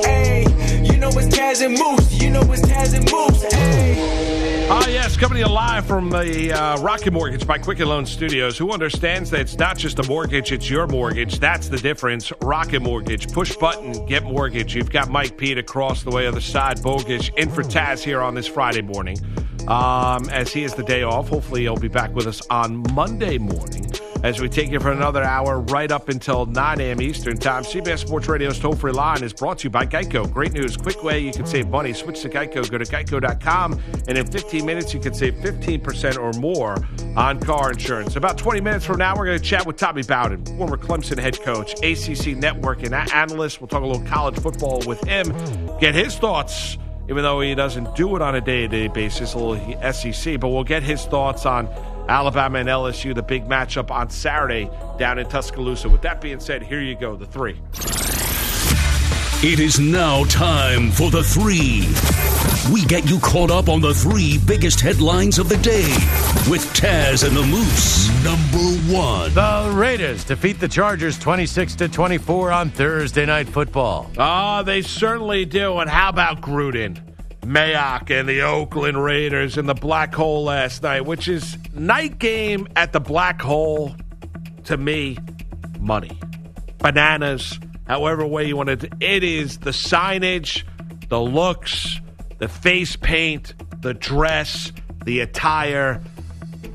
Hey, you know it's Taz and Moose. You know it's Taz and Moose. Hey. Yes, coming to you live from the Rocket Mortgage by Quicken Loans Studios. Who understands that it's not just a mortgage, it's your mortgage. That's the difference. Rocket Mortgage. Push button, get mortgage. You've got Mike Pete across the way, other side, Bogish, in for Taz here on this Friday morning. As he is the day off, hopefully he'll be back with us on Monday morning as we take you for another hour right up until 9 a.m. Eastern time. CBS Sports Radio's toll-free line is brought to you by Geico. Great news. Quick way you can save money. Switch to Geico. Go to geico.com, and in 15 minutes you can save 15% or more on car insurance. About 20 minutes from now, we're going to chat with Tommy Bowden, former Clemson head coach, ACC network and analyst. We'll talk a little college football with him, get his thoughts. Even though he doesn't do it on a day-to-day basis, a little SEC, but we'll get his thoughts on Alabama and LSU, the big matchup on Saturday down in Tuscaloosa. With that being said, here you go, the three. It is now time for the three. We get you caught up on the three biggest headlines of the day with Taz and the Moose. Number one. The Raiders defeat the Chargers 26-24 on Thursday Night Football. Oh, they certainly do. And how about Gruden, Mayock, and the Oakland Raiders in the Black Hole last night, which is night game at the Black Hole. To me, money. Bananas. However way you want it. It is the signage, the looks, the face paint, the dress, the attire.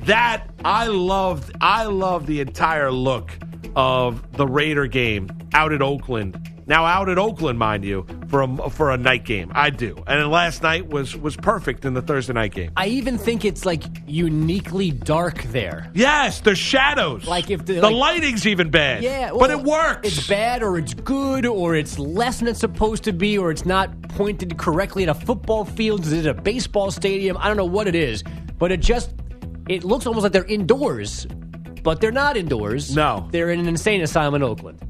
That I loved the entire look of the Raider game out at Oakland. Now out at Oakland, mind you, for a night game. I do. And last night was perfect in the Thursday night game. I even think it's like uniquely dark there. Yes, there's shadows. Like if the lighting's even bad. Yeah, well, but it works. It's bad or it's good or it's less than it's supposed to be or it's not pointed correctly at a football field. Is it a baseball stadium? I don't know what it is. But it looks almost like they're indoors, but they're not indoors. No. They're in an insane asylum in Oakland.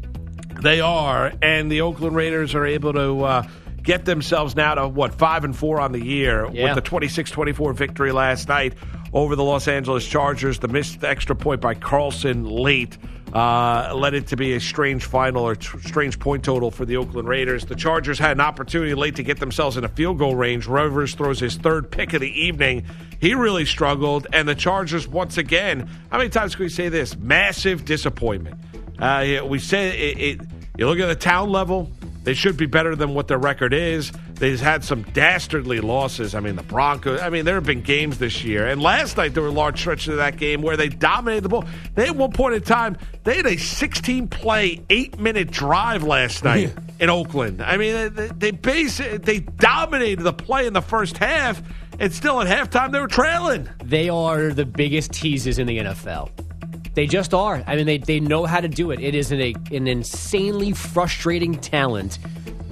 They are, and the Oakland Raiders are able to get themselves now to, 5-4 on the year with the 26-24 victory last night over the Los Angeles Chargers. The missed extra point by Carlson late led it to be a strange final or strange point total for the Oakland Raiders. The Chargers had an opportunity late to get themselves in a field goal range. Rivers throws his third pick of the evening. He really struggled, and the Chargers once again, how many times can we say this? Massive disappointment. We say it. You look at the town level, they should be better than what their record is. They've had some dastardly losses. I mean, the Broncos. I mean, there have been games this year. And last night, there were large stretches of that game where they dominated the ball. They, at one point in time, they had a 16-play, 8-minute drive last night in Oakland. I mean, they dominated the play in the first half, and still at halftime, they were trailing. They are the biggest teases in the NFL. They just are. I mean, they know how to do it. It is an insanely frustrating talent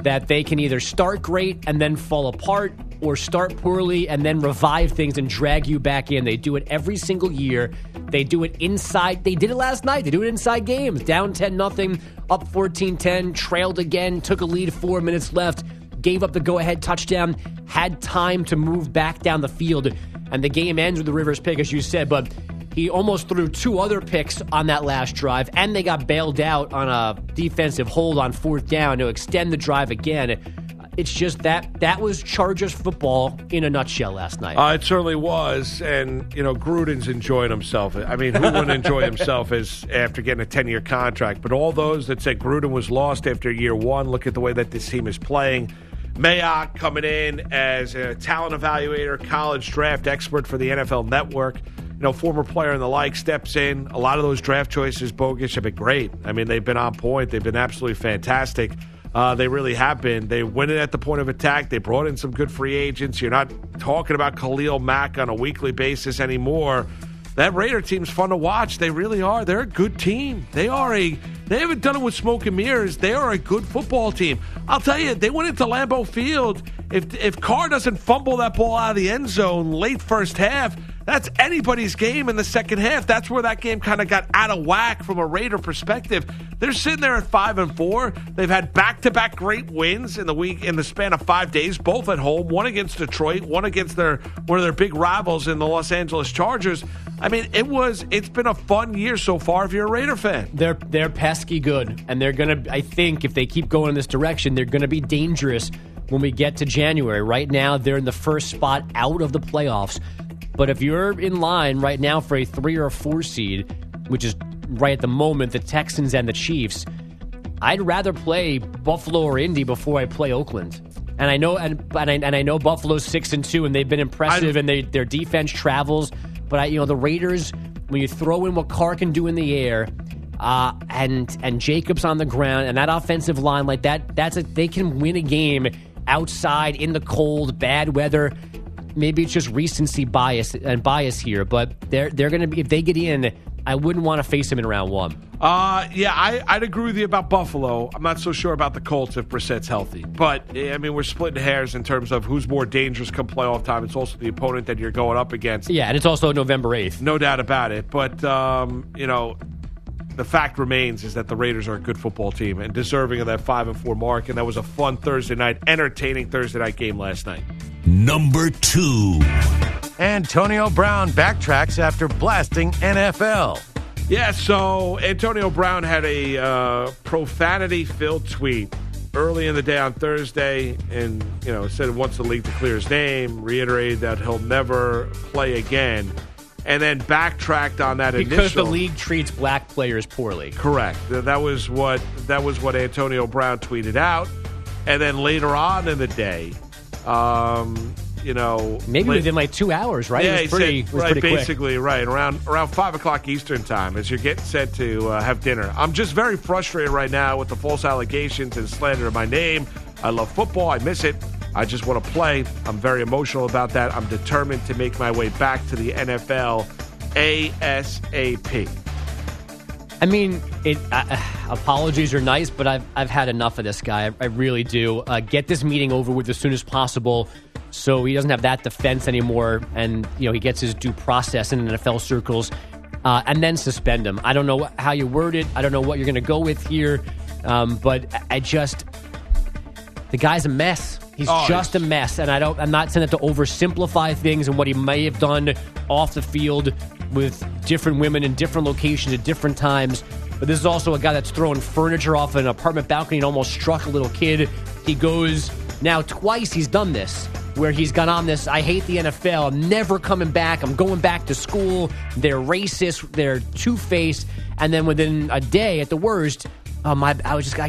that they can either start great and then fall apart or start poorly and then revive things and drag you back in. They do it every single year. They do it inside. They did it last night. They do it inside games. Down 10-0, up 14-10, trailed again, took a lead 4 minutes left, gave up the go-ahead touchdown, had time to move back down the field, and the game ends with the Rivers pick, as you said, but he almost threw two other picks on that last drive, and they got bailed out on a defensive hold on fourth down to extend the drive again. It's just that was Chargers football in a nutshell last night. It certainly was, and Gruden's enjoying himself. I mean, who wouldn't enjoy himself after getting a 10-year contract? But all those that said Gruden was lost after year one, look at the way that this team is playing. Mayock coming in as a talent evaluator, college draft expert for the NFL Network. Former player and the like steps in. A lot of those draft choices, Bogish, have been great. I mean, they've been on point. They've been absolutely fantastic. They really have been. They win it at the point of attack. They brought in some good free agents. You're not talking about Khalil Mack on a weekly basis anymore. That Raider team's fun to watch. They really are. They're a good team. They haven't done it with smoke and mirrors. They are a good football team. I'll tell you, they went into Lambeau Field. If Carr doesn't fumble that ball out of the end zone late first half, that's anybody's game in the second half. That's where that game kind of got out of whack from a Raider perspective. They're sitting there at 5-4. They've had back-to-back great wins in the span of 5 days, both at home, one against Detroit, one against one of their big rivals in the Los Angeles Chargers. I mean, it's been a fun year so far if you're a Raider fan. They're pesky good, and they're going to, I think, if they keep going in this direction, they're going to be dangerous when we get to January. Right now, they're in the first spot out of the playoffs. But if you're in line right now for a 3 or 4 seed, which is right at the moment, the Texans and the Chiefs, I'd rather play Buffalo or Indy before I play Oakland. And I know, and I know Buffalo's 6-2, and they've been impressive, and their defense travels. But the Raiders, when you throw in what Carr can do in the air, and Jacobs on the ground, and that offensive line like that, they can win a game outside in the cold, bad weather. Maybe it's just recency bias here, but they're going to be, if they get in, I wouldn't want to face them in round one. I'd agree with you about Buffalo. I'm not so sure about the Colts if Brissett's healthy. But, I mean, we're splitting hairs in terms of who's more dangerous come playoff time. It's also the opponent that you're going up against. Yeah, and it's also November 8th. No doubt about it. But, the fact remains is that the Raiders are a good football team and deserving of that 5-4 mark. And that was a fun entertaining Thursday night game last night. Number 2. Antonio Brown backtracks after blasting NFL. Yeah, so Antonio Brown had a profanity-filled tweet early in the day on Thursday and, said he wants the league to clear his name, reiterated that he'll never play again, and then backtracked on that initial. Because the league treats black players poorly. Correct. That was what Antonio Brown tweeted out. And then later on in the day, maybe within 2 hours, right? Yeah, right, around 5 o'clock Eastern time as you're getting set to have dinner. I'm just very frustrated right now with the false allegations and slander of my name. I love football. I miss it. I just want to play. I'm very emotional about that. I'm determined to make my way back to the NFL ASAP. I mean, apologies are nice, but I've had enough of this guy. I really do. Get this meeting over with as soon as possible, so he doesn't have that defense anymore, and he gets his due process in NFL circles, and then suspend him. I don't know how you word it. I don't know what you're going to go with here, but the guy's a mess. He's just a mess, and I'm not saying that to oversimplify things and what he may have done off the field with different women in different locations at different times. But this is also a guy that's throwing furniture off an apartment balcony and almost struck a little kid. He goes, now twice he's done this, where he's gone on this, I hate the NFL, I'm never coming back, I'm going back to school, they're racist, they're two-faced. And then within a day at the worst, I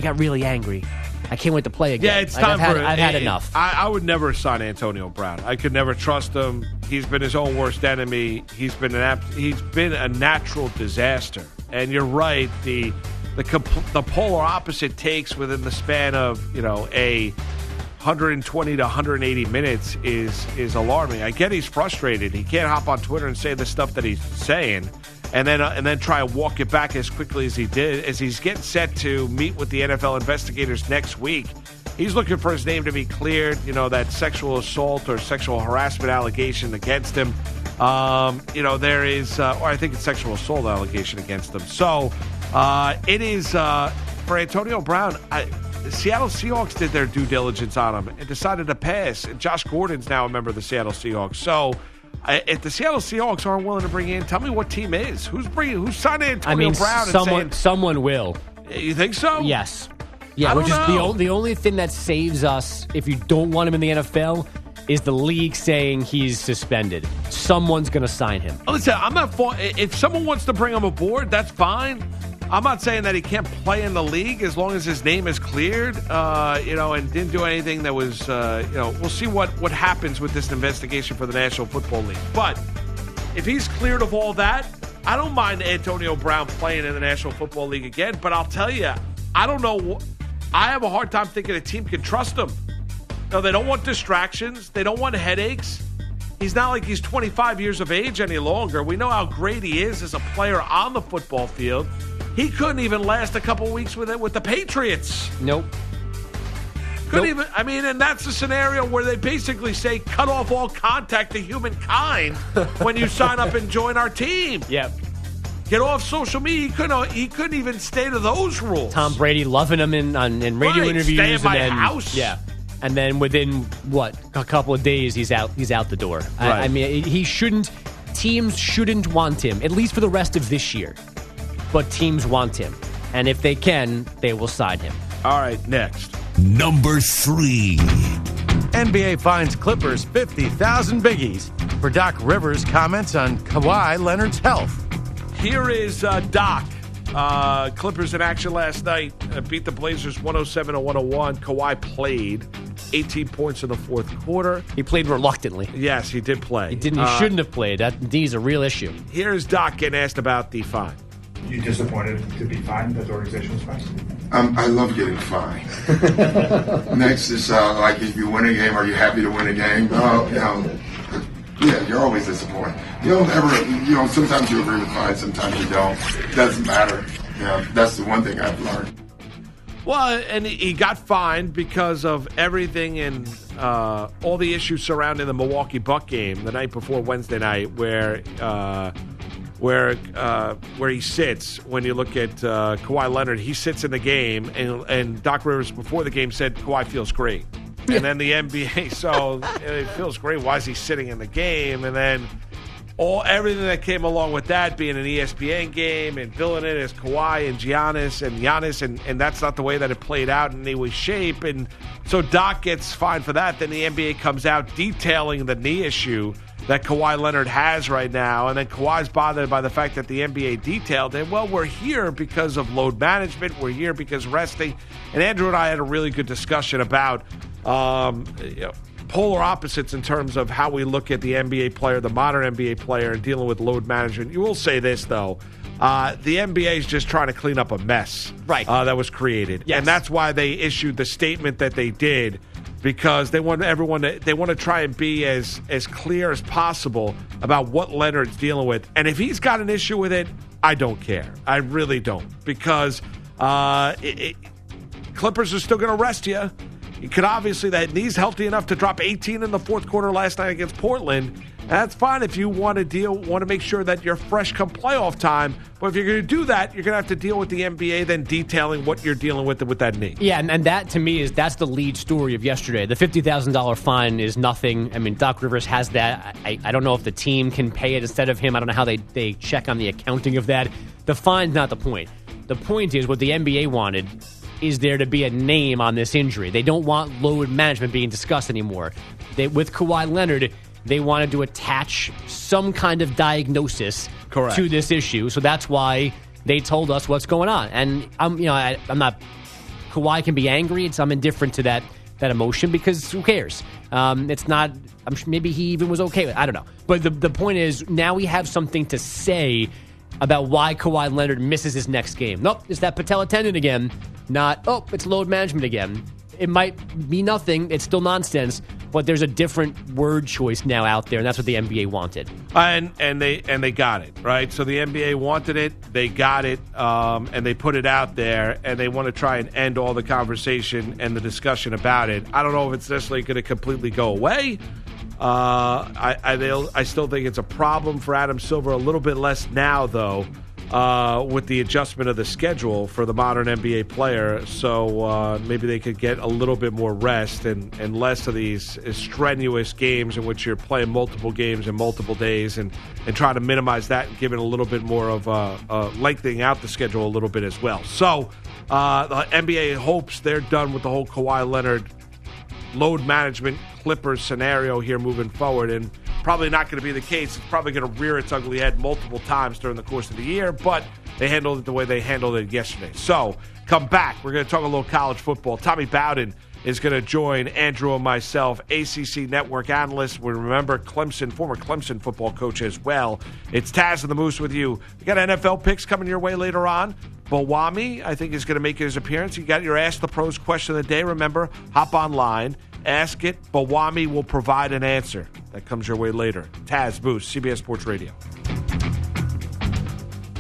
got really angry. I can't wait to play again. Yeah, it's time for it. I've had enough. I would never sign Antonio Brown. I could never trust him. He's been his own worst enemy. He's been a natural disaster. And you're right. The polar opposite takes within the span of 120 to 180 minutes is alarming. I get he's frustrated. He can't hop on Twitter and say the stuff that he's saying. And then try and walk it back as quickly as he did. As he's getting set to meet with the NFL investigators next week, he's looking for his name to be cleared, that sexual assault or sexual harassment allegation against him. There is, or I think it's sexual assault allegation against him. So it is, for Antonio Brown, the Seattle Seahawks did their due diligence on him and decided to pass. Josh Gordon's now a member of the Seattle Seahawks. So if the Seattle Seahawks aren't willing to bring in, tell me what team is. Who's signing Antonio Brown? Someone will. You think so? Yes. Yeah, which is the only thing that saves us if you don't want him in the NFL is the league saying he's suspended. Someone's going to sign him. Listen, I'm not for if someone wants to bring him aboard, that's fine. I'm not saying that he can't play in the league as long as his name is cleared, and didn't do anything that was, we'll see what happens with this investigation for the National Football League. But if he's cleared of all that, I don't mind Antonio Brown playing in the National Football League again. But I'll tell you, I don't know. I have a hard time thinking a team can trust him. No, they don't want distractions. They don't want headaches. He's not like he's 25 years of age any longer. We know how great he is as a player on the football field. He couldn't even last a couple weeks with the Patriots. Nope. Couldn't even. I mean, and that's a scenario where they basically say cut off all contact to humankind when you sign up and join our team. Yep. Get off social media. He couldn't even stay to those rules. Tom Brady loving him in radio interviews. Stay in my house. Yeah. And then within, a couple of days, he's out the door. Right. I mean, teams shouldn't want him, at least for the rest of this year. But teams want him. And if they can, they will sign him. All right, next. Number 3. NBA fines Clippers 50,000 biggies for Doc Rivers' comments on Kawhi Leonard's health. Here is Doc. Clippers in action last night. Beat the Blazers 107-101. Kawhi played 18 points in the fourth quarter. He played reluctantly. Yes, he did play. He shouldn't have played. That D's a real issue. Here's Doc getting asked about the fine. You disappointed to be fined? That the organization was fined? I love getting fined. Next is if you win a game, are you happy to win a game? Yeah, you're always disappointed. Sometimes you agree with fine, sometimes you don't. It doesn't matter. Yeah, that's the one thing I've learned. Well, and he got fined because of everything and all the issues surrounding the Milwaukee Buck game the night before Wednesday night, where he sits. When you look at Kawhi Leonard, he sits in the game, and Doc Rivers before the game said Kawhi feels great. And then the NBA, so it feels great. Why is he sitting in the game? And then everything that came along with that, being an ESPN game and billing it as Kawhi and Giannis, and that's not the way that it played out in any way, shape. And so Doc gets fined for that. Then the NBA comes out detailing the knee issue that Kawhi Leonard has right now. And then Kawhi's bothered by the fact that the NBA detailed it. Well, we're here because of load management. We're here because resting. And Andrew and I had a really good discussion about polar opposites in terms of how we look at the NBA player, the modern NBA player, and dealing with load management. You will say this, though. The NBA is just trying to clean up a mess that was created. Yes. And that's why they issued the statement that they did, because they want everyone to try and be as clear as possible about what Leonard's dealing with. And if he's got an issue with it, I don't care. I really don't, because Clippers are still going to rest you. He could obviously, that knee's healthy enough to drop 18 in the fourth quarter last night against Portland. That's fine if you want to make sure that you're fresh come playoff time. But if you're going to do that, you're going to have to deal with the NBA then detailing what you're dealing with that knee. Yeah, and that to me that's the lead story of yesterday. The $50,000 fine is nothing. I mean, Doc Rivers has that. I don't know if the team can pay it instead of him. I don't know how they check on the accounting of that. The fine's not the point. The point is what the NBA wanted is there to be a name on this injury. They don't want load management being discussed anymore. With Kawhi Leonard, they wanted to attach some kind of diagnosis to this issue. So that's why they told us what's going on. And I'm not. Kawhi can be angry. I'm indifferent to that emotion, because who cares? It's not. I'm sure maybe he even was okay with it. I don't know. But the point is, now we have something to say about why Kawhi Leonard misses his next game. Nope, it's that patella tendon again. Not, it's load management again. It might be nothing. It's still nonsense, but there's a different word choice now out there, and that's what the NBA wanted. And they got it, right? So the NBA wanted it, they got it, and they put it out there, and they want to try and end all the conversation and the discussion about it. I don't know if it's necessarily going to completely go away. I still think it's a problem for Adam Silver, a little bit less now, though, with the adjustment of the schedule for the modern NBA player. So maybe they could get a little bit more rest and less of these strenuous games in which you're playing multiple games in multiple days and try to minimize that and give it a little bit more of lengthening out the schedule a little bit as well. So the NBA hopes they're done with the whole Kawhi Leonard load management Clippers scenario here moving forward, and probably not going to be the case. It's probably going to rear its ugly head multiple times during the course of the year, but they handled it the way they handled it yesterday. So come back. We're going to talk a little college football. Tommy Bowden is going to join Andrew and myself, ACC Network analyst. We remember former Clemson football coach as well. It's Taz and the Moose with you. We got NFL picks coming your way later on. Bowami, I think, is going to make his appearance. You got your Ask the Pros question of the day. Remember, hop online, ask it. Bowami will provide an answer. That comes your way later. Taz, Moose, CBS Sports Radio.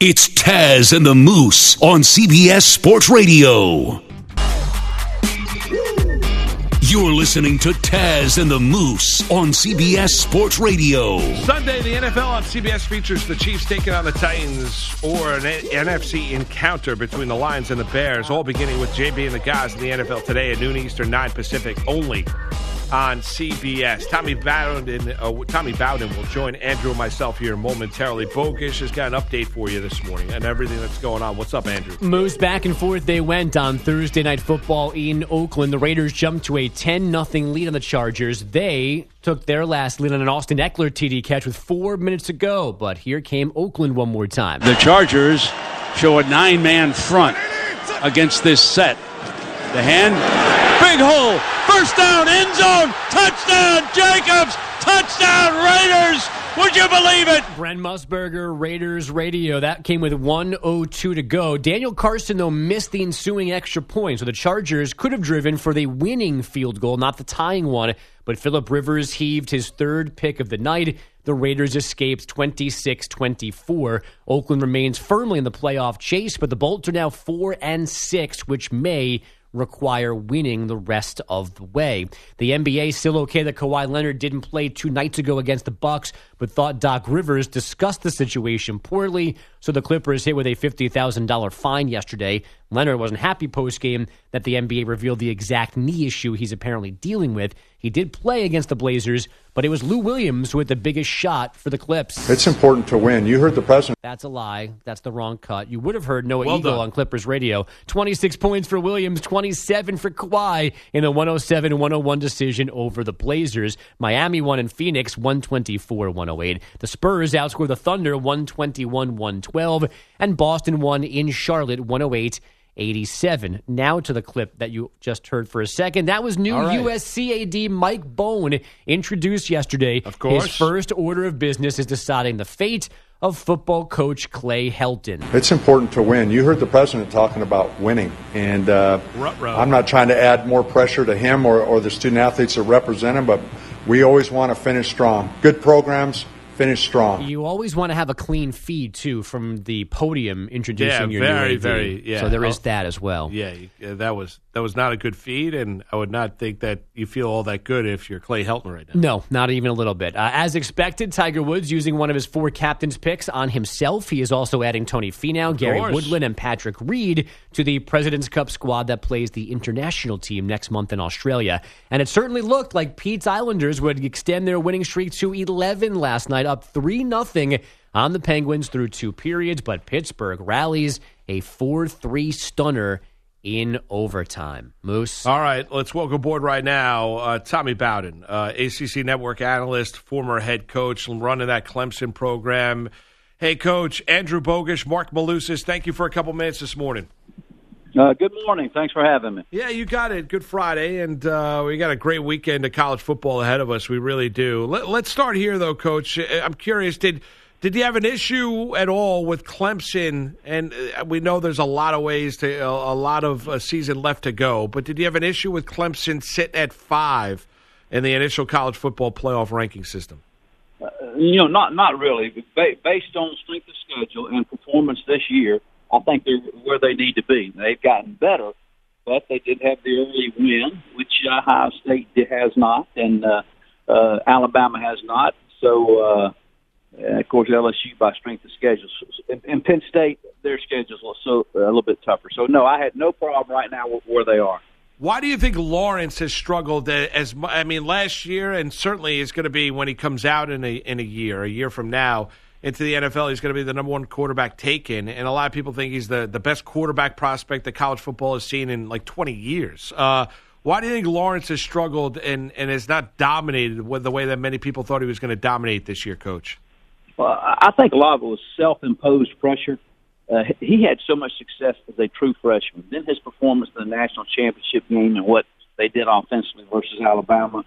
It's Taz and the Moose on CBS Sports Radio. You're listening to Taz and the Moose on CBS Sports Radio. Sunday, the NFL on CBS features the Chiefs taking on the Titans, or an NFC encounter between the Lions and the Bears, all beginning with JB and the guys in the NFL today at noon Eastern, 9 Pacific, only on CBS. Tommy Bowden will join Andrew and myself here momentarily. Bogish has got an update for you this morning and everything that's going on. What's up, Andrew? Moves back and forth they went on Thursday Night Football in Oakland. The Raiders jumped to a 10-0 lead on the Chargers. They took their last lead on an Austin Eckler TD catch with 4 minutes to go, but here came Oakland one more time. The Chargers show a 9-man front against this set. The hand... big hole, first down, end zone, touchdown Jacobs, touchdown Raiders, would you believe it? Brent Musburger, Raiders Radio, that came with 1:02 to go. Daniel Carson, though, missed the ensuing extra point, so the Chargers could have driven for the winning field goal, not the tying one, but Phillip Rivers heaved his third pick of the night. The Raiders escaped 26-24. Oakland remains firmly in the playoff chase, but the Bolts are now 4-6, which may require winning the rest of the way. The NBA still okay that Kawhi Leonard didn't play 2 nights ago against the Bucks, but thought Doc Rivers discussed the situation poorly, so the Clippers hit with a $50,000 fine yesterday. Leonard wasn't happy post-game that the NBA revealed the exact knee issue he's apparently dealing with. He did play against the Blazers, but it was Lou Williams with the biggest shot for the Clips. It's important to win. You heard the president. That's a lie. That's the wrong cut. You would have heard Noah Eagle on Clippers Radio. 26 points for Williams, 27 for Kawhi in a 107-101 decision over the Blazers. Miami won in Phoenix, 124-108. The Spurs outscored the Thunder, 121-112. And Boston won in Charlotte, 108-87. Now to the clip that you just heard for a second. That was new USC AD Mike Bone introduced yesterday. Of course. His first order of business is deciding the fate of football coach Clay Helton. It's important to win. You heard the president talking about winning. And I'm not trying to add more pressure to him or the student-athletes that represent him, but we always want to finish strong. Good programs. Finish strong. You always want to have a clean feed, too, from the podium introducing your new AD. Yeah. So there is that as well. Yeah, that was not a good feed, and I would not think that you feel all that good if you're Clay Helton right now. No, not even a little bit. As expected, Tiger Woods using one of his 4 captain's picks on himself. He is also adding Tony Finau, Gary Woodland, and Patrick Reed to the President's Cup squad that plays the international team next month in Australia. And it certainly looked like Pete's Islanders would extend their winning streak to 11 last night, up 3-0 on the Penguins through 2 periods, but Pittsburgh rallies a 4-3 stunner in overtime. Moose. All right, let's welcome aboard right now Tommy Bowden, ACC Network analyst, former head coach, running that Clemson program. Hey, Coach, Andrew Bogish, Mark Malusis, thank you for a couple minutes this morning. Good morning. Thanks for having me. Yeah, you got it. Good Friday, and we got a great weekend of college football ahead of us. We really do. Let's start here, though, Coach. I'm curious, did you have an issue at all with Clemson? And we know there's a lot of season left to go, but did you have an issue with Clemson sitting at 5 in the initial college football playoff ranking system? Not really. Based on strength of schedule and performance this year, I think they're where they need to be. They've gotten better, but they did have the early win, which Ohio State has not, and Alabama has not. So, of course, LSU by strength of schedule. And Penn State, their schedule is a little bit tougher. So, no, I had no problem right now with where they are. Why do you think Lawrence has struggled as much? I mean, last year, and certainly it's going to be when he comes out in a year from now, into the NFL, he's going to be the number 1 quarterback taken, and a lot of people think he's the best quarterback prospect that college football has seen in like 20 years. Why do you think Lawrence has struggled and has not dominated with the way that many people thought he was going to dominate this year, Coach? Well, I think a lot of it was self-imposed pressure. He had so much success as a true freshman. Then his performance in the national championship game and what they did offensively versus Alabama,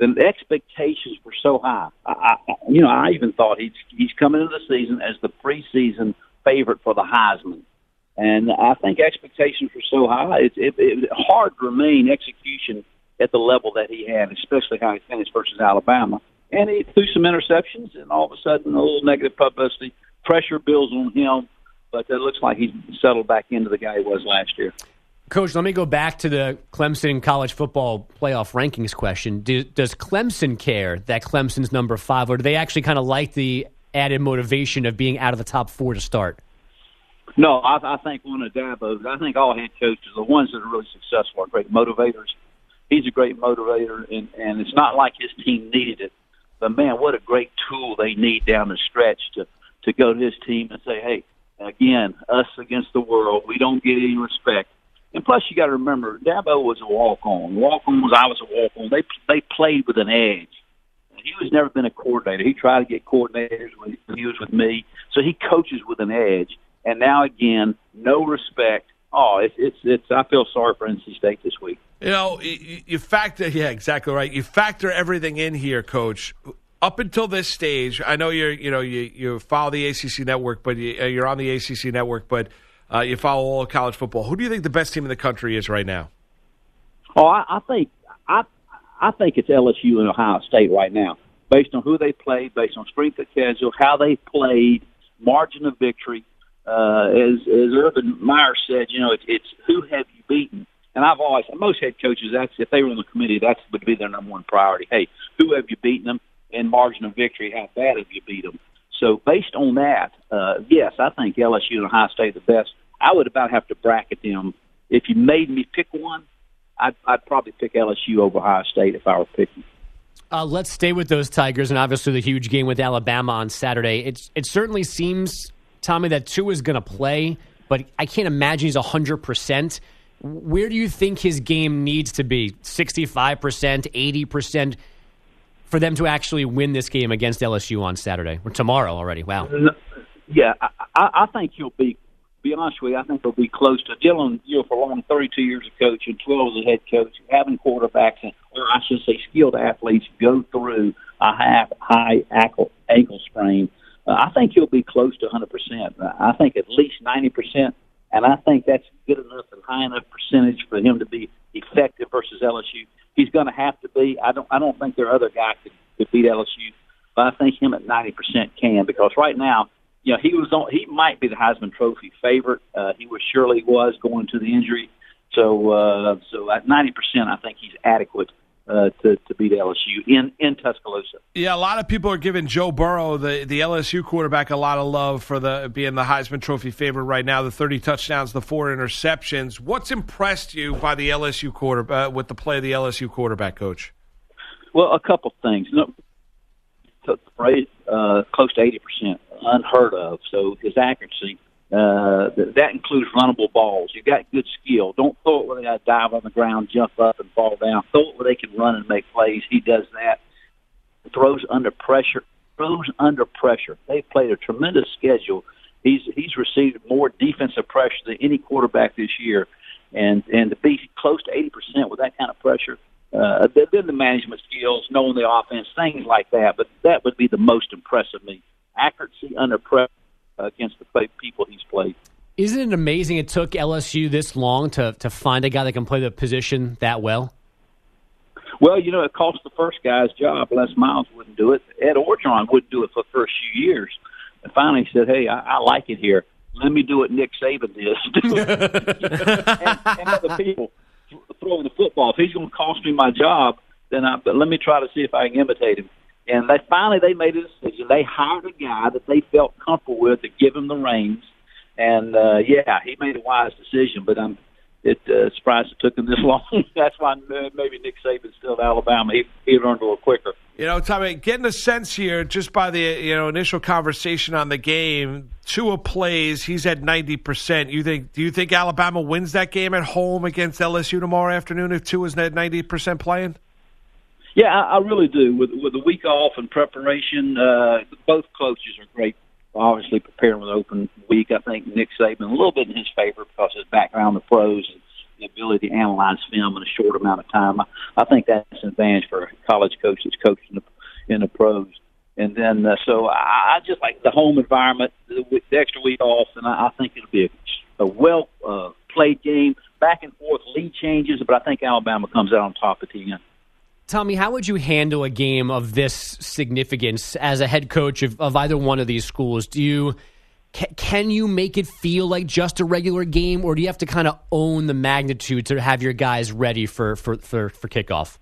then the expectations were so high. I even thought he's coming into the season as the preseason favorite for the Heisman. And I think expectations were so high, it's hard to remain execution at the level that he had, especially how he finished versus Alabama. And he threw some interceptions, and all of a sudden, a little negative publicity. Pressure builds on him, but it looks like he's settled back into the guy he was last year. Coach, let me go back to the Clemson college football playoff rankings question. Does Clemson care that Clemson's number 5, or do they actually kind of like the added motivation of being out of the top 4 to start? No, I think one of Dabo's. I think all head coaches, the ones that are really successful, are great motivators. He's a great motivator, and it's not like his team needed it. But, man, what a great tool they need down the stretch to go to his team and say, hey, again, us against the world. We don't get any respect. And plus, you got to remember, Dabo was a walk-on. I was a walk-on. They played with an edge. He was never been a coordinator. He tried to get coordinators when he was with me. So he coaches with an edge. And now, again, no respect. Oh, it's. I feel sorry for NC State this week. You know, you factor – yeah, exactly right. You factor everything in here, Coach. Up until this stage, I know you follow the ACC network, but you're on the ACC network, but you follow all of college football. Who do you think the best team in the country is right now? Oh, I think it's LSU and Ohio State right now, based on who they played, based on strength of schedule, how they played, margin of victory. As Urban Meyer said, you know, it's who have you beaten. And I've always, most head coaches, that's if they were on the committee, that would be their number one priority. Hey, who have you beaten them? And margin of victory, how bad have you beat them? So based on that, yes, I think LSU and Ohio State are the best. I would about have to bracket them. If you made me pick one, I'd probably pick LSU over Ohio State if I were picking. Let's stay with those Tigers, and obviously the huge game with Alabama on Saturday. It certainly seems, Tommy, that Tua is going to play, but I can't imagine he's 100%. Where do you think his game needs to be, 65%, 80%, for them to actually win this game against LSU on Saturday, or tomorrow already? Wow. Yeah, I think he'll be honest with you, I think he'll be close to Dylan. You know, for long, 32 years of coach and 12 as a head coach, having quarterbacks, or I should say skilled athletes, go through a high ankle sprain. I think he'll be close to 100%. I think at least 90%, and I think that's good enough and high enough percentage for him to be effective versus LSU. He's going to have to be. I don't think their other guy could beat LSU, but I think him at 90% can, because right now, you know, he might be the Heisman Trophy favorite. He surely was going to the injury. So at 90%, I think he's adequate to beat LSU in Tuscaloosa. Yeah, a lot of people are giving Joe Burrow, the LSU quarterback, a lot of love for being the Heisman Trophy favorite right now, the 30 touchdowns, the 4 interceptions. What's impressed you by the LSU quarterback, with the play of the LSU quarterback, Coach? Well, a couple things. No, close to 80%, unheard of. So his accuracy, that includes runnable balls. You got good skill. Don't throw it where they got to dive on the ground, jump up, and fall down. Throw it where they can run and make plays. He does that. Throws under pressure. They've played a tremendous schedule. He's received more defensive pressure than any quarterback this year, and to be close to 80% with that kind of pressure. Then the management skills, knowing the offense, things like that. But that would be the most impressive me. Accuracy under pressure. Against the people he's played. Isn't it amazing it took LSU this long to find a guy that can play the position that well? Well, you know, it cost the first guy's job. Les Miles wouldn't do it. Ed Orgeron wouldn't do it for the first few years. And finally he said, hey, I like it here. Let me do what Nick Saban did. and other people throwing the football. If he's going to cost me my job, but let me try to see if I can imitate him. And they finally made a decision. They hired a guy that they felt comfortable with to give him the reins. And, yeah, he made a wise decision, but I'm surprised it took him this long. That's why maybe Nick Saban's still at Alabama. He learned a little quicker. You know, Tommy, getting a sense here just by the initial conversation on the game, Tua plays, he's at 90%. Do you think Alabama wins that game at home against LSU tomorrow afternoon if Tua's at 90% playing? Yeah, I really do. With the week off and preparation, both coaches are great. Obviously, preparing with an open week. I think Nick Saban a little bit in his favor because of his background, the pros, and the ability to analyze film in a short amount of time. I think that's an advantage for a college coach that's coached in the pros. And then, so I just like the home environment, the extra week off, and I think it'll be a well-played game. Back and forth lead changes, but I think Alabama comes out on top at the end. Tommy, how would you handle a game of this significance as a head coach of either one of these schools? Do you can you make it feel like just a regular game, or do you have to kind of own the magnitude to have your guys ready for kickoff?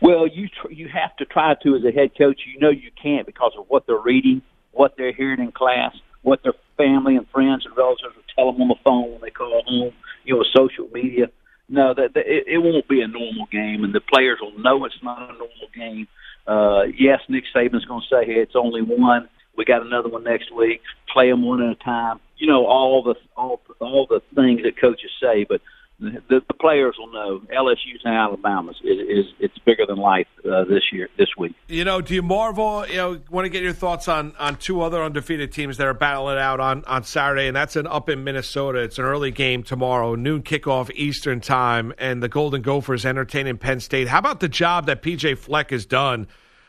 Well, you have to try to as a head coach. You know you can't because of what they're reading, what they're hearing in class, what their family and friends and relatives will tell them on the phone when they call home, you know, social media. No, it won't be a normal game, and the players will know it's not a normal game. Yes, Nick Saban's going to say, hey, it's only one. We got another one next week. Play them one at a time. You know, all the things that coaches say, but the players will know. LSU's and Alabama's it's bigger than life this week. You know, do you marvel? You know, want to get your thoughts on two other undefeated teams that are battling it out on Saturday, and that's up in Minnesota. It's an early game tomorrow, noon kickoff Eastern time, and the Golden Gophers entertaining Penn State. How about the job that PJ Fleck has done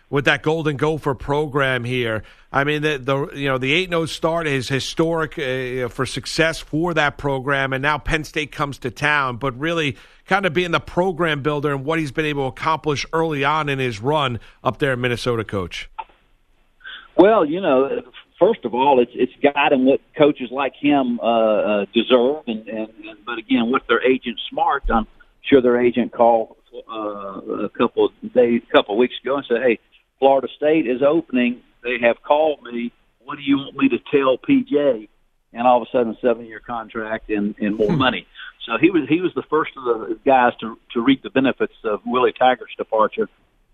with that Golden Gopher program here? I mean, the 8-0 start is historic for success for that program, and now Penn State comes to town. But really kind of being the program builder and what he's been able to accomplish early on in his run up there in Minnesota, Coach. Well, you know, first of all, it's God and what coaches like him deserve. But, again, with their agent smart, I'm sure their agent called a couple of weeks ago and said, hey, Florida State is opening. They have called me. What do you want me to tell PJ? And all of a sudden, a 7-year contract and more money. So he was the first of the guys to reap the benefits of Willie Taggart's departure.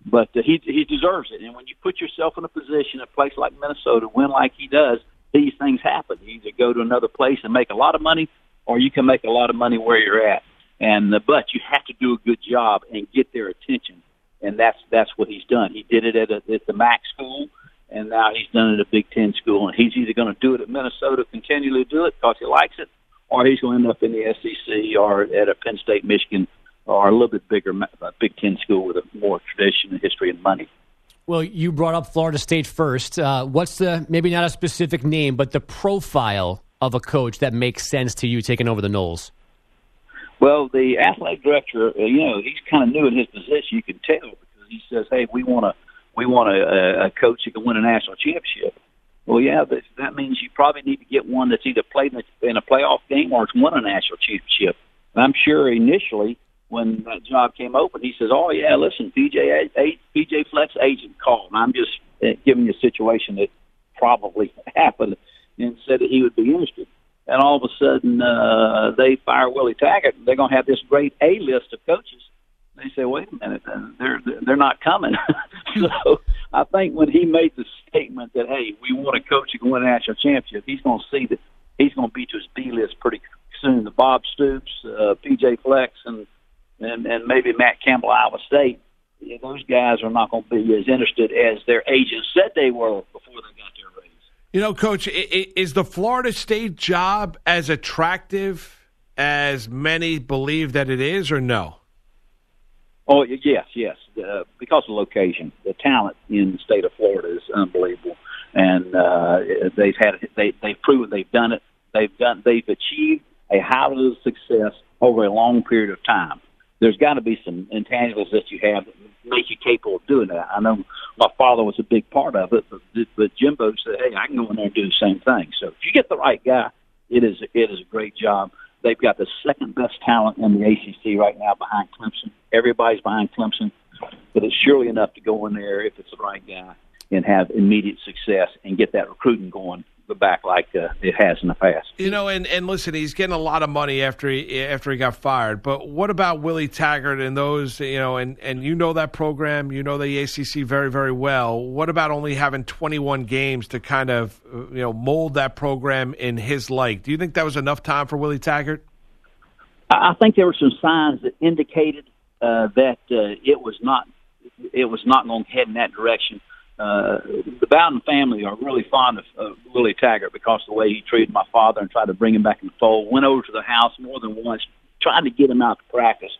But he deserves it. And when you put yourself in a position, a place like Minnesota, win like he does, these things happen. You either go to another place and make a lot of money, or you can make a lot of money where you're at. And but you have to do a good job and get their attention. And that's what he's done. He did it at the Mac school, and now he's done it at a Big Ten school. And he's either going to do it at Minnesota, continually do it because he likes it, or he's going to end up in the SEC or at a Penn State, Michigan, or a little bit bigger Big Ten school with a more tradition and history and money. Well, you brought up Florida State first. What's the, maybe not a specific name, but the profile of a coach that makes sense to you taking over the Noles? Well, the athletic director, you know, he's kind of new in his position. You can tell because he says, "Hey, we want a coach who can win a national championship." Well, yeah, but that means you probably need to get one that's either played in a playoff game or it's won a national championship. And I'm sure initially when that job came open, he says, "Oh yeah, listen, PJ Fleck's agent called. And I'm just giving you a situation that probably happened," and said that he would be interested. And all of a sudden, they fire Willie Taggart. They're going to have this great A list of coaches. They say, "Wait a minute, they're not coming." So I think when he made the statement that, "Hey, we want a coach who can win a national championship," he's going to see that he's going to be to his B list pretty soon. The Bob Stoops, P.J. Flex, and maybe Matt Campbell, Iowa State. Yeah, those guys are not going to be as interested as their agents said they were before they got there. You know, Coach, is the Florida State job as attractive as many believe that it is, or no? Oh, yes, because of location. The talent in the state of Florida is unbelievable, and they've proven they've done it. They've achieved a high level of success over a long period of time. There's got to be some intangibles that you have that make you capable of doing that. I know my father was a big part of it, but Jimbo said, "Hey, I can go in there and do the same thing." So if you get the right guy, it is a great job. They've got the second best talent in the ACC right now behind Clemson. Everybody's behind Clemson, but it's surely enough to go in there if it's the right guy and have immediate success and get that recruiting going back like it has in the past. You know, and listen, he's getting a lot of money after he got fired, but what about Willie Taggart and those, you know, and you know that program, you know the ACC very, very well. What about only having 21 games to kind of, you know, mold that program in his like? Do you think that was enough time for Willie Taggart? I think there were some signs that indicated that it was not going to head in that direction. The Bowden family are really fond of Willie Taggart because of the way he treated my father and tried to bring him back in the fold, went over to the house more than once, tried to get him out to practice.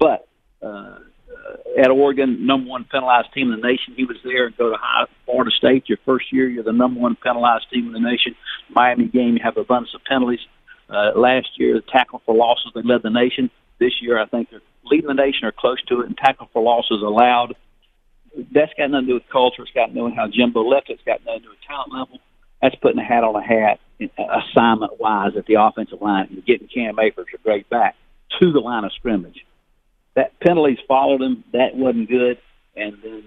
But at Oregon, number one penalized team in the nation, he was there. Go to Florida State, your first year, you're the number one penalized team in the nation. Miami game, you have abundance of penalties. Last year, the tackle for losses, they led the nation. This year, I think they're leading the nation or close to it in tackle for losses allowed. That's got nothing to do with culture. It's got knowing how Jimbo left it. It's got nothing to do with talent level. That's putting a hat on a hat assignment-wise at the offensive line and getting Cam Akers or Greg back to the line of scrimmage. That penalties followed him. That wasn't good. And then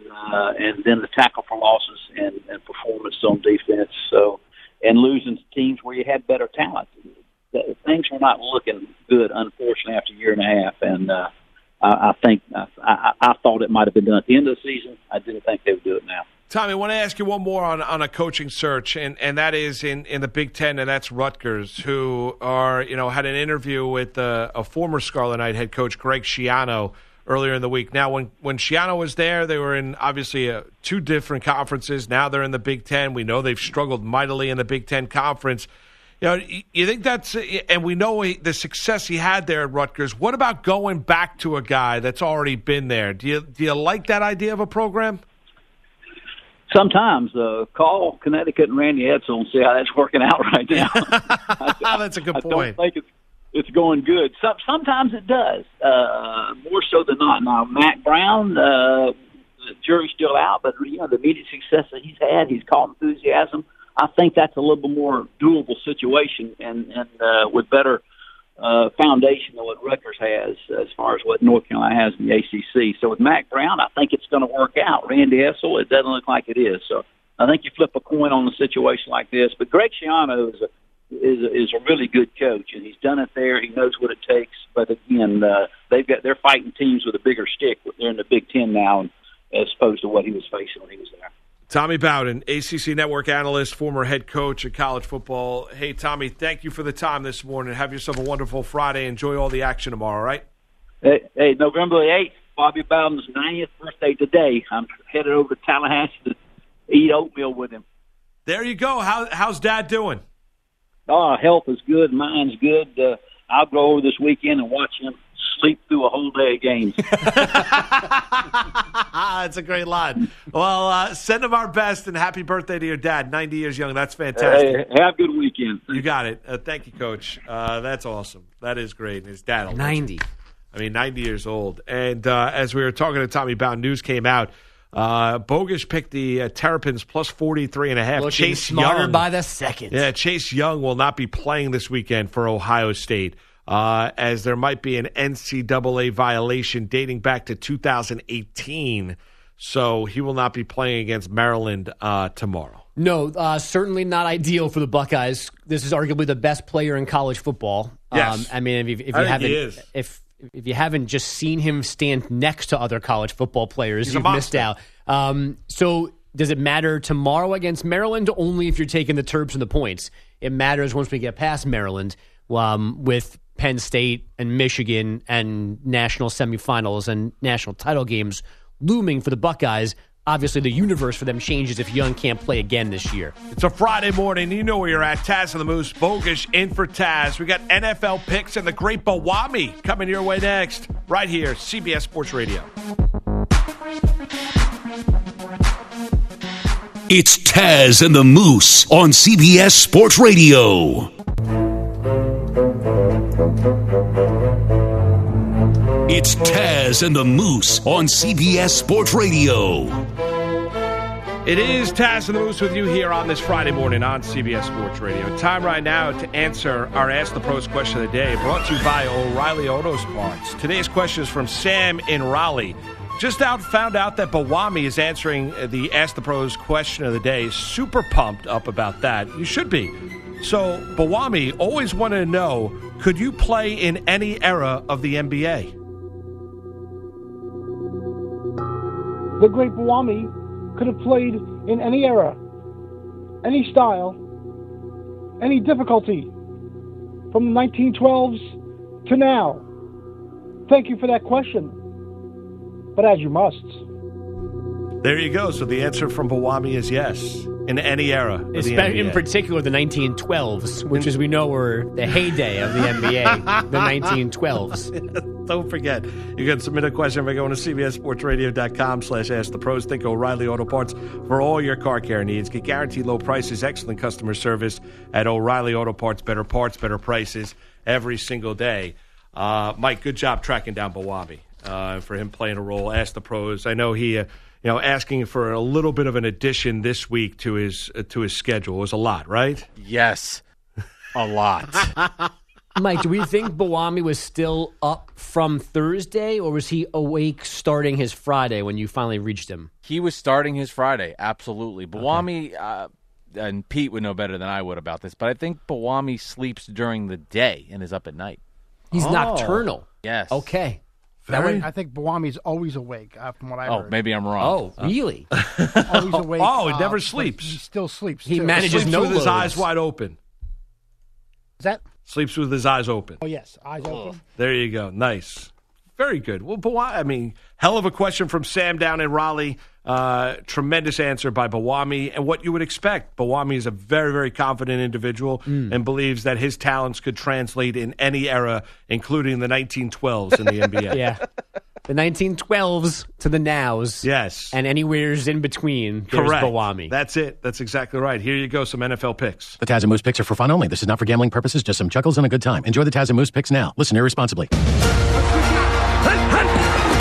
the tackle for losses and performance on defense. So, and losing teams where you had better talent. Things were not looking good, unfortunately, after a year and a half. And I thought it might have been done at the end of the season. I didn't think they would do it now. Tommy, I want to ask you one more on a coaching search, and that is in the Big Ten, and that's Rutgers, who are had an interview with a former Scarlet Knight head coach, Greg Schiano, earlier in the week. Now, when Schiano was there, they were in, obviously, two different conferences. Now they're in the Big Ten. We know they've struggled mightily in the Big Ten Conference. You think that's – and we know the success he had there at Rutgers. What about going back to a guy that's already been there? Do you like that idea of a program? Sometimes. Call Connecticut and Randy Edsall and see how that's working out right now. That's a good point. I don't think it's going good. Sometimes it does, more so than not. Now, Mack Brown, the jury's still out, but the immediate success that he's had, he's caught enthusiasm. I think that's a little bit more doable situation and with better foundation than what Rutgers has as far as what North Carolina has in the ACC. So with Mack Brown, I think it's going to work out. Randy Edsall, it doesn't look like it is. So I think you flip a coin on a situation like this. But Greg Schiano is a really good coach, and he's done it there. He knows what it takes. But, again, they're fighting teams with a bigger stick. They're in the Big Ten now as opposed to what he was facing when he was there. Tommy Bowden, ACC Network analyst, former head coach at college football. Hey, Tommy, thank you for the time this morning. Have yourself a wonderful Friday. Enjoy all the action tomorrow, all right? Hey, November the 8th, Bobby Bowden's 90th birthday today. I'm headed over to Tallahassee to eat oatmeal with him. There you go. How's Dad doing? Oh, health is good. Mine's good. I'll go over this weekend and watch him sleep through a whole day of games. That's a great line. Well, send him our best, and happy birthday to your dad, 90 years young. That's fantastic. Hey, have a good weekend. You got it. Thank you, Coach. That's awesome. That is great. And his dad, 90. I mean, 90 years old. And as we were talking to Tommy Bowden, news came out. Bogusch picked the Terrapins plus 43.5. Looking Chase smarter Young by the second. Yeah, Chase Young will not be playing this weekend for Ohio State. As there might be an NCAA violation dating back to 2018. So he will not be playing against Maryland tomorrow. No, certainly not ideal for the Buckeyes. This is arguably the best player in college football. Yes. I mean, if you haven't just seen him stand next to other college football players, you've missed out. So does it matter tomorrow against Maryland? Only if you're taking the Terps and the points. It matters once we get past Maryland with Penn State and Michigan and national semifinals and national title games looming for the Buckeyes. Obviously, the universe for them changes if Young can't play again this year. It's a Friday morning. You know where you're at. Taz and the Moose. Bogusch in for Taz. We got NFL picks and the great Bowami coming your way next. Right here, CBS Sports Radio. It's Taz and the Moose on CBS Sports Radio. It's Taz and the Moose on CBS Sports Radio. It is Taz and the Moose with you here on this Friday morning on CBS Sports Radio. Time right now to answer our Ask the Pros question of the day, brought to you by O'Reilly Auto Parts. Today's question is from Sam in Raleigh. Found out that Bowami is answering the Ask the Pros question of the day. Super pumped up about that. You should be. So, Bowami, always wanted to know, could you play in any era of the NBA? The great Bowami could have played in any era, any style, any difficulty, from the 1912s to now. Thank you for that question, but as you must. There you go. So the answer from Bowami is yes, in any era of the NBA. In particular, the 1912s, which, as we know, were the heyday of the NBA, the 1912s. Don't forget, you can submit a question by going to cbssportsradio.com/askthepros. Think O'Reilly Auto Parts for all your car care needs. Get guaranteed low prices, excellent customer service at O'Reilly Auto Parts, better prices every single day. Mike, good job tracking down Bowami. for him playing a role. Ask the pros. I know he, asking for a little bit of an addition this week to his schedule was a lot, right? Yes, a lot. Mike, do we think Bowami was still up from Thursday, or was he awake starting his Friday when you finally reached him? He was starting his Friday, absolutely. Bowami, and Pete would know better than I would about this, but I think Bowami sleeps during the day and is up at night. He's nocturnal. Yes. Okay. I think Bowami's always awake, from what I heard. Oh, maybe I'm wrong. Oh, really? Always awake. Oh, he never sleeps. He still sleeps, too. He manages no with his eyes wide open. Is that... Sleeps with his eyes open. Oh, yes. Eyes open. There you go. Nice. Very good. Well, Bowami, hell of a question from Sam down in Raleigh. Tremendous answer by Bowami, and what you would expect. Bowami is a very, very confident individual and believes that his talents could translate in any era, including the 1912s in the NBA. Yeah. The 1912s to the nows. Yes. And anywhere's in between. Correct. Bowami. That's it. That's exactly right. Here you go. Some NFL picks. The Taz and Moose picks are for fun only. This is not for gambling purposes, just some chuckles and a good time. Enjoy the Taz and Moose picks now. Listen irresponsibly.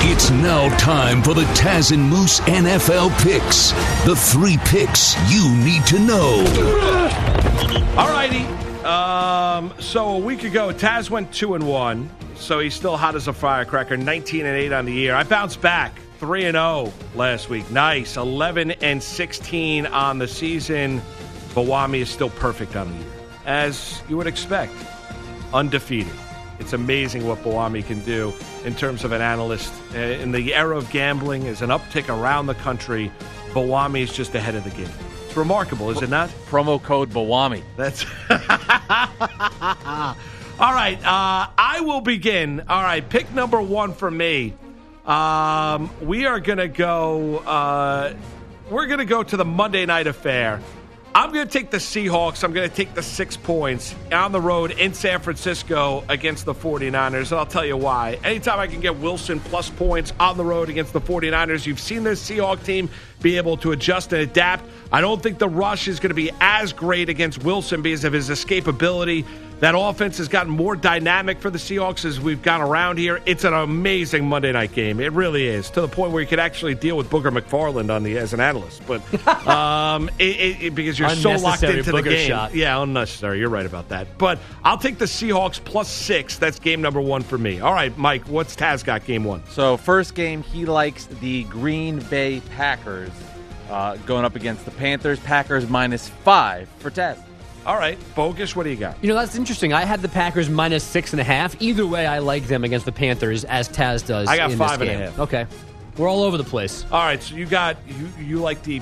It's now time for the Taz and Moose NFL picks. The three picks you need to know. All righty. So a week ago, Taz went 2-1. So he's still hot as a firecracker, 19-8 on the year. I bounced back 3-0 last week. Nice. 11-16 on the season. Bowami is still perfect on the year, as you would expect. Undefeated. It's amazing what Bowami can do in terms of an analyst. In the era of gambling, as an uptick around the country, Bowami is just ahead of the game. It's remarkable, is it not? Promo code Bowami. That's... All right, I will begin. All right, pick number one for me. We are going to go. We're going to go to the Monday Night Affair. I'm going to take the Seahawks. I'm going to take the 6 points on the road in San Francisco against the 49ers, and I'll tell you why. Anytime I can get Wilson plus points on the road against the 49ers, you've seen this Seahawks team be able to adjust and adapt. I don't think the rush is going to be as great against Wilson because of his escapability. That offense has gotten more dynamic for the Seahawks as we've gone around here. It's an amazing Monday night game. It really is, to the point where you could actually deal with Booger McFarland as an analyst. But because you're so locked into the game. Shot. Yeah, unnecessary. You're right about that. But I'll take the Seahawks plus 6. That's game number one for me. All right, Mike, what's Taz got game one? So first game, he likes the Green Bay Packers going up against the Panthers. Packers minus 5 for Taz. All right, Bogus, what do you got? That's interesting. I had the Packers minus 6.5. Either way, I like them against the Panthers, as Taz does. I got in 5.5. Okay. We're all over the place. All right, so you like the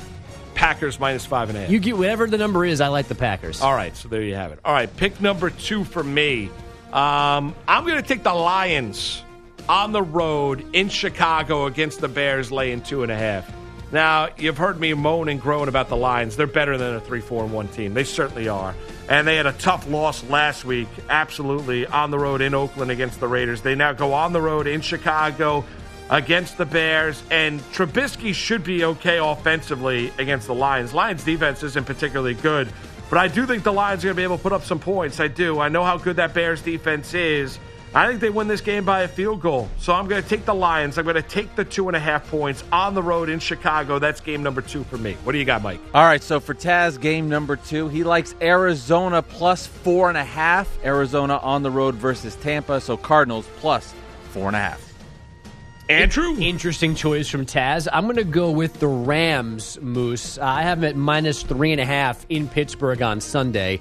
Packers minus 5.5. You get whatever the number is, I like the Packers. All right, so there you have it. All right, pick number two for me. I'm going to take the Lions on the road in Chicago against the Bears, laying 2.5. Now, you've heard me moan and groan about the Lions. They're better than a 3-4-1 team. They certainly are. And they had a tough loss last week, absolutely, on the road in Oakland against the Raiders. They now go on the road in Chicago against the Bears. And Trubisky should be okay offensively against the Lions. Lions' defense isn't particularly good. But I do think the Lions are going to be able to put up some points. I do. I know how good that Bears defense is. I think they win this game by a field goal. So I'm going to take the Lions. I'm going to take the 2.5 points on the road in Chicago. That's game number two for me. What do you got, Mike? All right, so for Taz, game number two, he likes Arizona plus 4.5. Arizona on the road versus Tampa, so Cardinals plus 4.5. Andrew? Interesting choice from Taz. I'm going to go with the Rams, Moose. I have them at minus 3.5 in Pittsburgh on Sunday.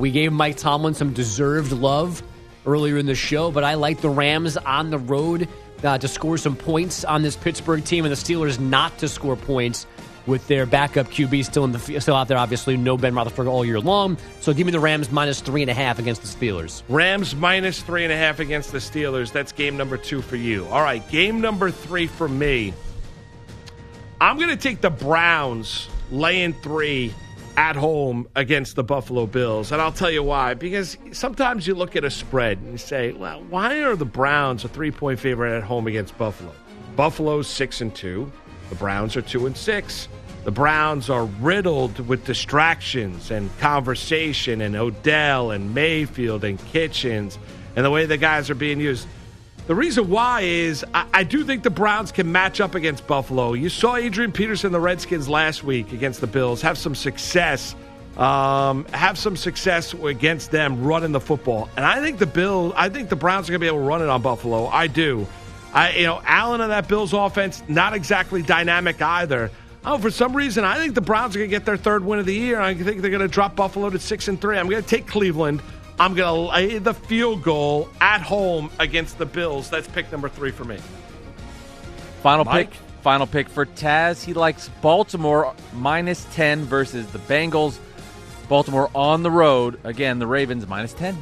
We gave Mike Tomlin some deserved love earlier in the show, but I like the Rams on the road to score some points on this Pittsburgh team, and the Steelers not to score points with their backup QB still out there, obviously. No Ben Roethlisberger all year long. So give me the Rams minus 3.5 against the Steelers. Rams minus 3.5 against the Steelers. That's game number two for you. All right, game number three for me. I'm going to take the Browns laying 3 at home against the Buffalo Bills. And I'll tell you why. Because sometimes you look at a spread and you say, well, why are the Browns a 3-point favorite at home against Buffalo? Buffalo's 6-2. The Browns are 2-6. The Browns are riddled with distractions and conversation and Odell and Mayfield and Kitchens and the way the guys are being used. The reason why is I do think the Browns can match up against Buffalo. You saw Adrian Peterson, the Redskins, last week against the Bills have some success. Against them running the football. And I think the Browns are going to be able to run it on Buffalo. I do. Allen and that Bills offense, not exactly dynamic either. For some reason, I think the Browns are going to get their third win of the year. I think they're going to drop Buffalo to 6-3. I'm going to take Cleveland. I'm going to lay the field goal at home against the Bills. That's pick number 3 for me. Final pick for Taz. He likes Baltimore minus 10 versus the Bengals. Baltimore on the road. Again, the Ravens minus 10.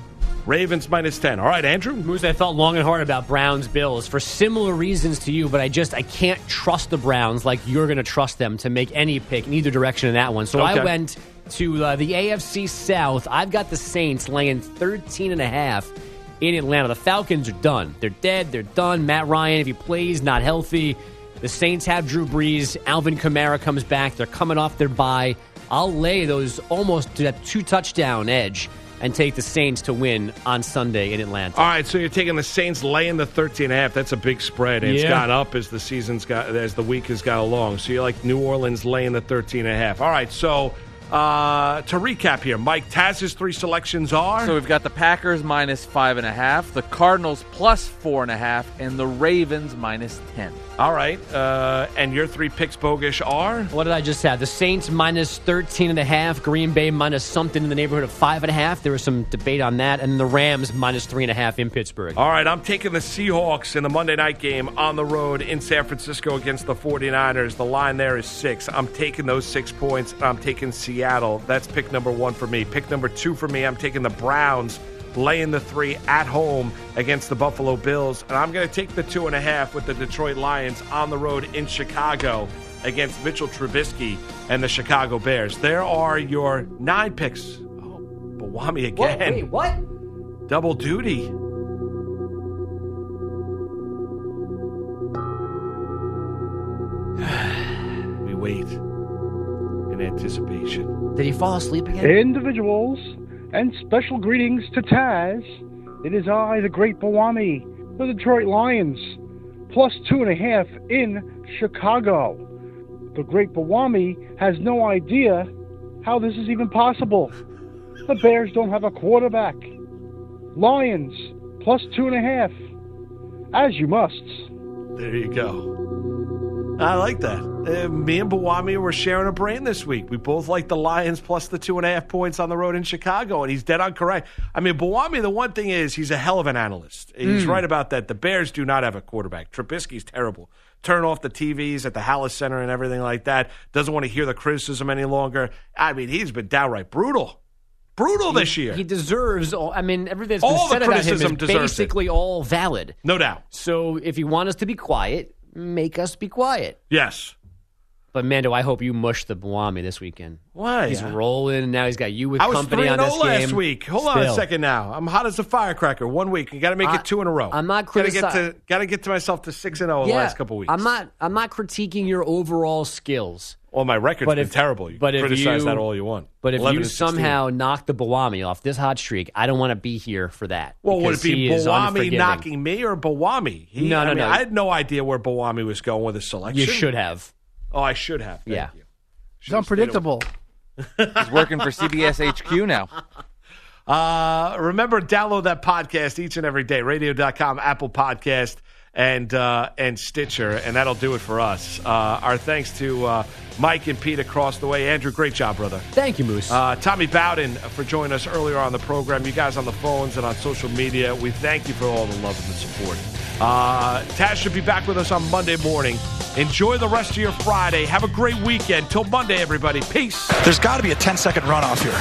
Ravens minus 10. All right, Andrew. Moose, I thought long and hard about Browns Bills for similar reasons to you, but I can't trust the Browns like you're going to trust them to make any pick in either direction in that one. So okay. I went to the AFC South. I've got the Saints laying 13.5 in Atlanta. The Falcons are done. They're dead. They're done. Matt Ryan, if he plays, not healthy. The Saints have Drew Brees. Alvin Kamara comes back. They're coming off their bye. I'll lay those almost to that 2-touchdown edge and take the Saints to win on Sunday in Atlanta. All right, so you're taking the Saints laying the 13.5. That's a big spread, and it's gone up as the week has got along. So you're like New Orleans laying the 13.5. All right, so to recap here, Mike, Taz's 3 selections are? So we've got the Packers minus 5.5, the Cardinals plus 4.5, and the Ravens minus 10. All right, and your 3 picks, Bogish, are? What did I just have? The Saints minus 13.5, Green Bay minus something in the neighborhood of 5.5. There was some debate on that, and the Rams minus 3.5 in Pittsburgh. All right, I'm taking the Seahawks in the Monday night game on the road in San Francisco against the 49ers. The line there is 6. I'm taking those 6 points, and I'm taking Seattle. That's pick number 1 for me. Pick number 2 for me, I'm taking the Browns laying the 3 at home against the Buffalo Bills. And I'm going to take the 2.5 with the Detroit Lions on the road in Chicago against Mitchell Trubisky and the Chicago Bears. There are your 9 picks. Oh, Bowami again. Wait, what? Double duty. We wait in anticipation. Did he fall asleep again? Individuals. And special greetings to Taz. It is I, the great Bowami, the Detroit Lions, plus 2.5 in Chicago. The great Bowami has no idea how this is even possible. The Bears don't have a quarterback. Lions, plus 2.5. As you must. There you go. I like that. Me and Bowami were sharing a brain this week. We both like the Lions plus the 2.5 points on the road in Chicago, and he's dead on correct. I mean, Bowami, the one thing is he's a hell of an analyst. He's right about that. The Bears do not have a quarterback. Trubisky's terrible. Turn off the TVs at the Hallis Center and everything like that. Doesn't want to hear the criticism any longer. I mean, he's been downright brutal. This year. He deserves all. I mean, everything that's been said about him is basically all valid. No doubt. So if you want us to be quiet, make us be quiet. Yes. But, Mando, I hope you mush the Bowami this weekend. Why? He's rolling, and now he's got you with company on this game. I was 3-0 last week. Hold on a second now. I'm hot as a firecracker. 1 week. You got to make it 2 in a row. I'm not criticizing. Got to get to myself to 6-0 the last couple weeks. I'm not critiquing your overall skills. Well, my record's been terrible. You can criticize that all you want. But if you somehow knock the Bowami off this hot streak, I don't want to be here for that. Well, would it be Bowami knocking me or Bowami? No. I had no idea where Bowami was going with his selection. You should have. Oh, I should have. Thank you. It's unpredictable. He's working for CBS HQ now. Remember, download that podcast each and every day. Radio.com, Apple Podcast, and Stitcher, and that'll do it for us. Our thanks to Mike and Pete across the way. Andrew, great job, brother. Thank you, Moose. Tommy Bowden for joining us earlier on the program. You guys on the phones and on social media, we thank you for all the love and the support. Taz should be back with us on Monday morning. Enjoy the rest of your Friday. Have a great weekend. Till Monday, everybody. Peace. There's got to be a 10-second runoff here.